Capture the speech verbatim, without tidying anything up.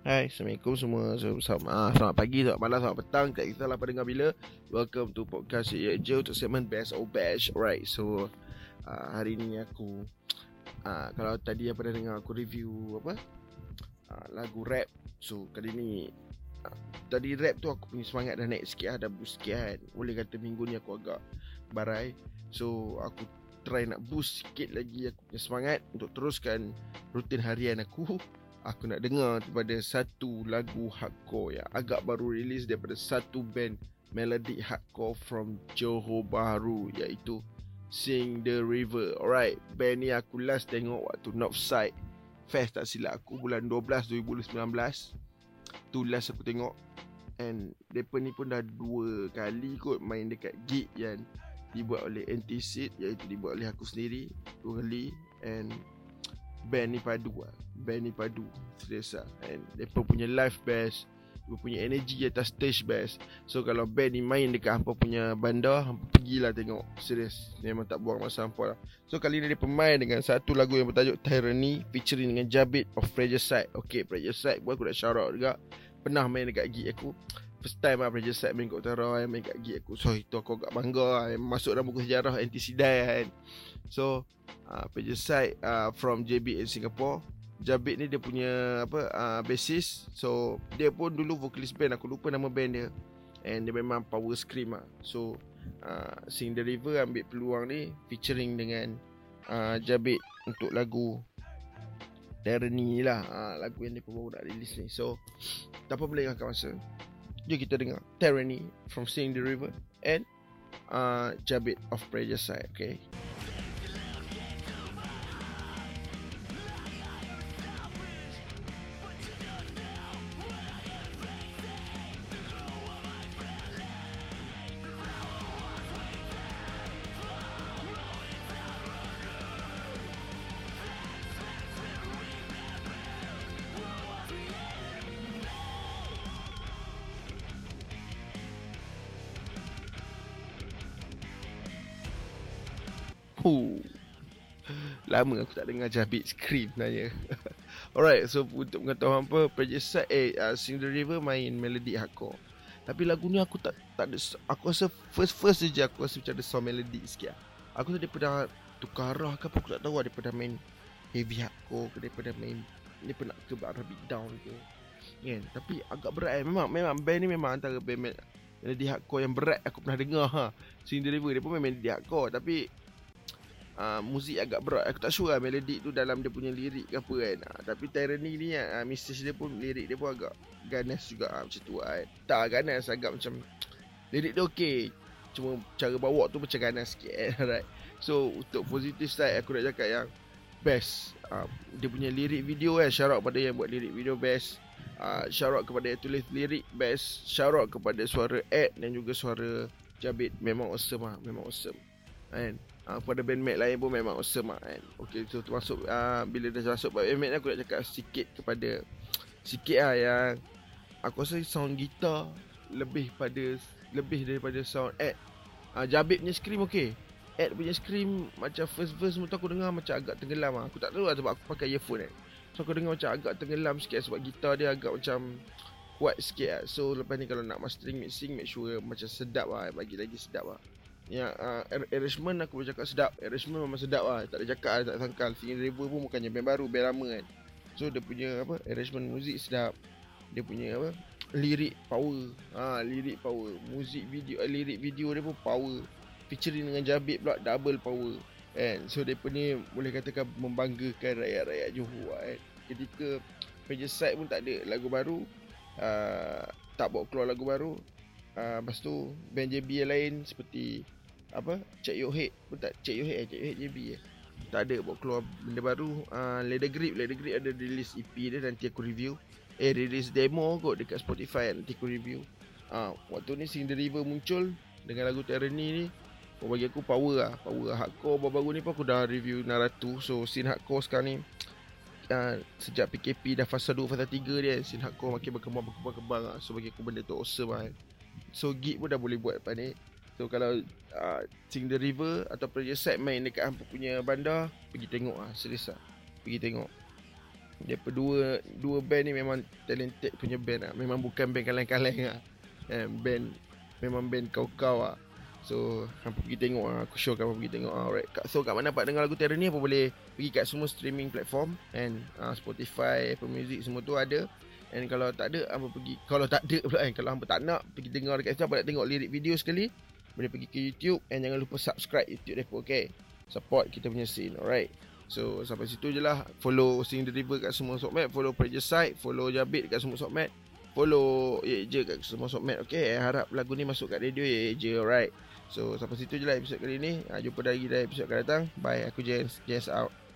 Hai, Assalamualaikum semua. Selamat, selamat pagi, selamat malam, selamat petang. Tak kisahlah pada dengar bila. Welcome to podcast Yeager untuk segmen Best of Bash. Alright, so uh, hari ni aku uh, kalau tadi yang pada dengar aku review apa uh, lagu rap. So kali ni uh, tadi rap tu aku punya semangat dah naik sikit lah, dah boost sikit kan. Boleh kata minggu ni aku agak barai. So aku try nak boost sikit lagi aku punya semangat untuk teruskan rutin harian aku. Aku nak dengar daripada satu lagu hardcore yang agak baru rilis daripada satu band melodic hardcore from Johor Bahru, iaitu Sing The River. Alright, band ni aku last tengok waktu Northside Fest tak silap aku, bulan dua belas dua ribu sembilan belas. Tu last aku tengok. And mereka ni pun dah dua kali kot main dekat gig yang dibuat oleh Anti-Seed, iaitu dibuat oleh aku sendiri dua kali. And band ni padu lah. Band ni padu serius lah. And mereka punya live best, mereka punya energy atas stage best. So kalau band ni main dekat hampa punya bandar, hampa pergilah tengok. Serius, memang tak buang masa hampa lah. So kali ni mereka main dengan satu lagu yang bertajuk Tyranny featuring dengan Jabit of Frazier Side. Okay, Frazier Side pun aku nak shout out juga. Pernah main dekat gig aku. First time lah Frazier Side main kat utara, main kat gig aku. So itu aku agak bangga lah. Masuk dalam buku sejarah Anti-Seed kan. So uh, Frazier Side uh, from J B in Singapore. Jabit ni dia punya apa uh, bassist. So dia pun dulu vocalist band, aku lupa nama band dia. And dia memang power scream lah. So uh, Sing The River ambil peluang ni featuring dengan uh, Jabit untuk lagu Tyranny lah, uh, lagu yang dia pun baru nak release ni. So tak apa, boleh kan masa. Jom kita dengar Tyranny from Sing The River and uh, Jabit of Frazier Side. Okay. Huh. Lama aku tak dengar Jabit scream nanya. Alright, so untuk mengetahui hampa, Frazier Side eh uh, Sing The River main melodic hardcore. Tapi lagu ni aku tak tak ada, aku rasa first first je aku rasa macam ada sound melodic sikit. Aku tak daripada tukar arah ke apa aku tak tahu, daripada main heavy hardcore ke daripada main ni pun nak ke arah beat down ke. Kan, yeah, tapi agak berat eh. Memang memang band ni memang antara band melodic hardcore yang berat aku pernah dengar ha. Sing The River dia pun main melodic hardcore tapi Uh, muzik agak berat. Aku tak sure lah melodi tu dalam dia punya lirik ke apa kan. uh, Tapi Tyranny ni uh, message dia pun, lirik dia pun agak ganas juga uh, macam tu kan. Tak ganas, agak macam lirik dia okey, cuma cara bawa tu macam ganas sikit eh? Right. So untuk positive side aku nak cakap yang best uh, dia punya lirik video kan. Shout out pada yang buat lirik video best. uh, Shout out kepada yang tulis lirik best. Shout out kepada suara Ed dan juga suara Jabit. Memang awesome lah. Memang awesome. And Uh, pada bandmate lain pun memang awesome lah kan. Okay, so termasuk uh, bila dah masuk pada bandmate aku nak cakap sikit kepada Sikit lah yang aku rasa sound gitar lebih pada Lebih daripada sound Ed. uh, Jabit punya scream okay, Ed punya scream macam first verse semua tu aku dengar macam agak tenggelam lah. Aku tak tahu lah sebab aku pakai earphone kan. So aku dengar macam agak tenggelam sikit sebab gitar dia agak macam kuat sikit lah. So lepas ni kalau nak mastering mixing make sure macam sedap lah, bagi lagi sedap lah. Yang uh, arrangement aku boleh cakap sedap. Arrangement memang sedap lah. Tak ada cakap lah, tak sangkal. Sing The River pun bukannya band baru, band lama kan. So dia punya apa, arrangement muzik sedap. Dia punya apa, lirik power. Ha, lirik power. Muzik video, uh, lirik video dia pun power. Featuring dengan Jabit pula double power. And so dia pun ni boleh katakan membanggakan rakyat-rakyat Johor kan. Ketika Frazier Side pun tak ada lagu baru, uh, tak bawa keluar lagu baru. uh, Lepas tu band J B yang lain seperti apa, Check Your Head pun tak, Check Your Head eh, Check Your Head J B eh, tak ada buat keluar benda baru. uh, Leather Grip Leather Grip ada release E P dia, nanti aku review. Eh release demo kot dekat Spotify, nanti aku review. uh, Waktu ni Sing The River muncul dengan lagu Tyranny ni. Oh, bagi aku power lah, power hardcore. Baru-baru ni pun aku dah review Naratu. So scene hardcore sekarang ni uh, sejak P K P dah fasa dua, fasa tiga dia, scene hardcore makin berkembang-berkembang lah. So bagi aku benda tu awesome lah. So gig pun dah boleh buat depan ni. So kalau uh, Sing The River atau Frazier Side main dekat hampa punya bandar, pergi tengok lah, serius lah, pergi tengok. Dia dua dua band ni memang talented punya band lah. Memang bukan band kaleng-kaleng lah. And band memang band kau-kau lah. So hampa pergi tengok lah. Aku sure hampa pergi tengok lah. Alright. So kat mana dapat dengar lagu Terror ni, hampa boleh pergi kat semua streaming platform. And uh, Spotify, Apple Music, semua tu ada. And kalau tak ada, hampa pergi. Kalau tak ada pula kan, kalau hampa tak nak pergi dengar dekat situ, hampa nak tengok lirik video sekali, boleh pergi ke YouTube. And jangan lupa subscribe YouTube mereka, okay? Support kita punya scene. Alright. So sampai situ je lah. Follow Sing The River kat semua sokmat. Follow Frazier Side. Follow Jabit kat semua sokmat. Follow Yeager kat semua sokmat. Okay, harap lagu ni masuk kat radio Yeager. Alright. So sampai situ je lah episod kali ni. Ha, jumpa lagi dalam episod akan datang. Bye. Aku Jens. Jens out.